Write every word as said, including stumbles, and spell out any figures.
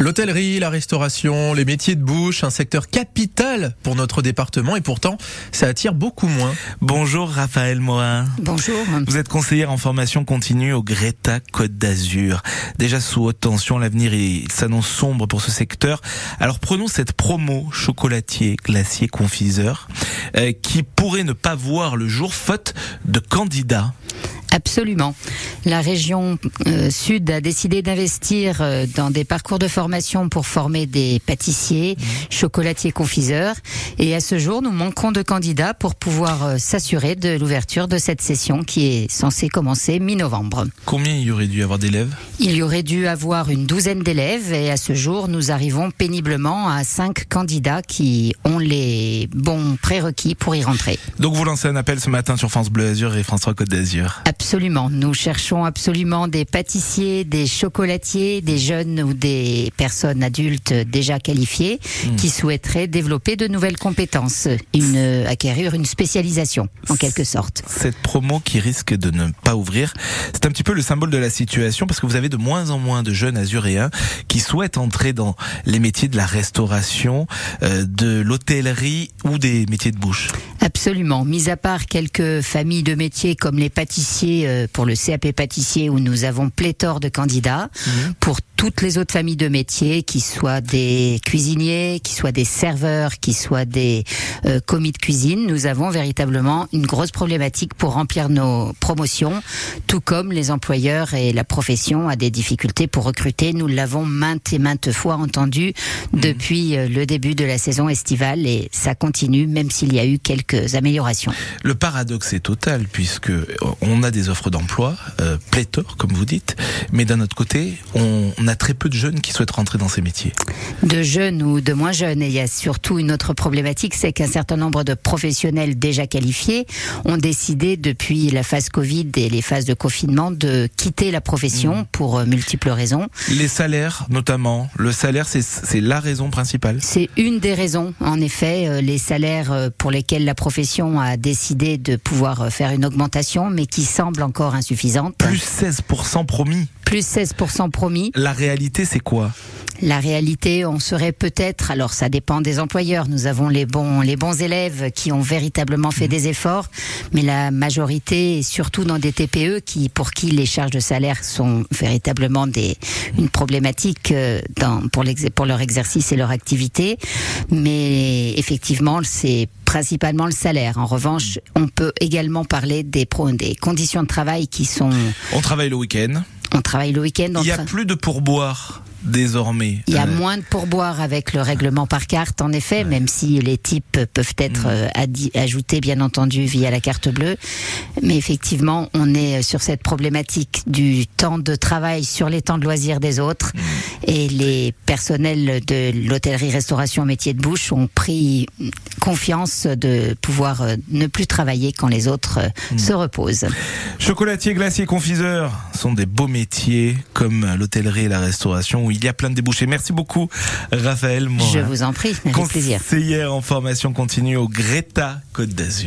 L'hôtellerie, la restauration, les métiers de bouche, un secteur capital pour notre département et pourtant, ça attire beaucoup moins. Bonjour Raphaëlle Morin. Bonjour. Vous êtes conseillère en formation continue au Greta Côte d'Azur. Déjà sous haute tension, l'avenir il s'annonce sombre pour ce secteur. Alors prenons cette promo chocolatier, glacier, confiseur euh, qui pourrait ne pas voir le jour faute de candidats. Absolument. La région euh, sud a décidé d'investir euh, dans des parcours de formation pour former des pâtissiers, chocolatiers, confiseurs. Et à ce jour, nous manquons de candidats pour pouvoir euh, s'assurer de l'ouverture de cette session qui est censée commencer mi-novembre. Combien il y aurait dû avoir d'élèves ? Il y aurait dû avoir une douzaine d'élèves et à ce jour, nous arrivons péniblement à cinq candidats qui ont les bons prérequis pour y rentrer. Donc vous lancez un appel ce matin sur France Bleu Azur et France trois Côte d'Azur. Absolument. Nous cherchons absolument des pâtissiers, des chocolatiers, des jeunes ou des personnes adultes déjà qualifiées mmh. qui souhaiteraient développer de nouvelles compétences, une, acquérir une spécialisation en quelque sorte. Cette promo qui risque de ne pas ouvrir, c'est un petit peu le symbole de la situation parce que vous avez de moins en moins de jeunes azuréens qui souhaitent entrer dans les métiers de la restauration, euh, de l'hôtellerie ou des métiers de bouche. Absolument. Mis à part quelques familles de métiers comme les pâtissiers pour le C A P pâtissier où nous avons pléthore de candidats, mmh. pour toutes les autres familles de métiers, qu'ils soient des cuisiniers, qu'ils soient des serveurs, qu'ils soient des euh, commis de cuisine, nous avons véritablement une grosse problématique pour remplir nos promotions, tout comme les employeurs et la profession a des difficultés pour recruter. Nous l'avons maintes et maintes fois entendu mmh. depuis le début de la saison estivale et ça continue, même s'il y a eu quelques améliorations. Le paradoxe est total puisque on a des offres d'emploi, euh, pléthore comme vous dites, mais d'un autre côté, on, on a très peu de jeunes qui souhaitent rentrer dans ces métiers. De jeunes ou de moins jeunes, et il y a surtout une autre problématique, c'est qu'un certain nombre de professionnels déjà qualifiés ont décidé depuis la phase Covid et les phases de confinement de quitter la profession mmh. pour euh, multiples raisons. Les salaires notamment, le salaire c'est, c'est la raison principale. C'est une des raisons, en effet, euh, les salaires pour lesquels la profession a décidé de pouvoir faire une augmentation, mais qui semble encore insuffisante. Plus seize pour cent promis. Plus seize pour cent promis. La réalité, c'est quoi ? La réalité, on serait peut-être, alors ça dépend des employeurs, nous avons les bons, les bons élèves qui ont véritablement fait mmh. des efforts, mais la majorité, surtout dans des T P E, qui, pour qui les charges de salaire sont véritablement des, une problématique dans, pour, l'ex, pour leur exercice et leur activité, mais effectivement, c'est principalement le salaire. En revanche, on peut également parler des, pro, des conditions de travail qui sont... On travaille le week-end. On travaille le week-end. Il n'y a plus de pourboire désormais. Il y a moins de pourboire avec le règlement par carte, en effet, ouais. même si les types peuvent être mmh. adi- ajoutés, bien entendu, via la carte bleue. Mais effectivement, on est sur cette problématique du temps de travail sur les temps de loisirs des autres. Mmh. Et les personnels de l'hôtellerie, restauration, métier de bouche ont pris confiance de pouvoir ne plus travailler quand les autres mmh. se reposent. Chocolatier, glacier, confiseur sont des beaux métiers comme l'hôtellerie et la restauration où il y a plein de débouchés. Merci beaucoup Raphaëlle Morin. Je vous en prie, avec plaisir. Conseillère en formation continue au Greta Côte d'Azur.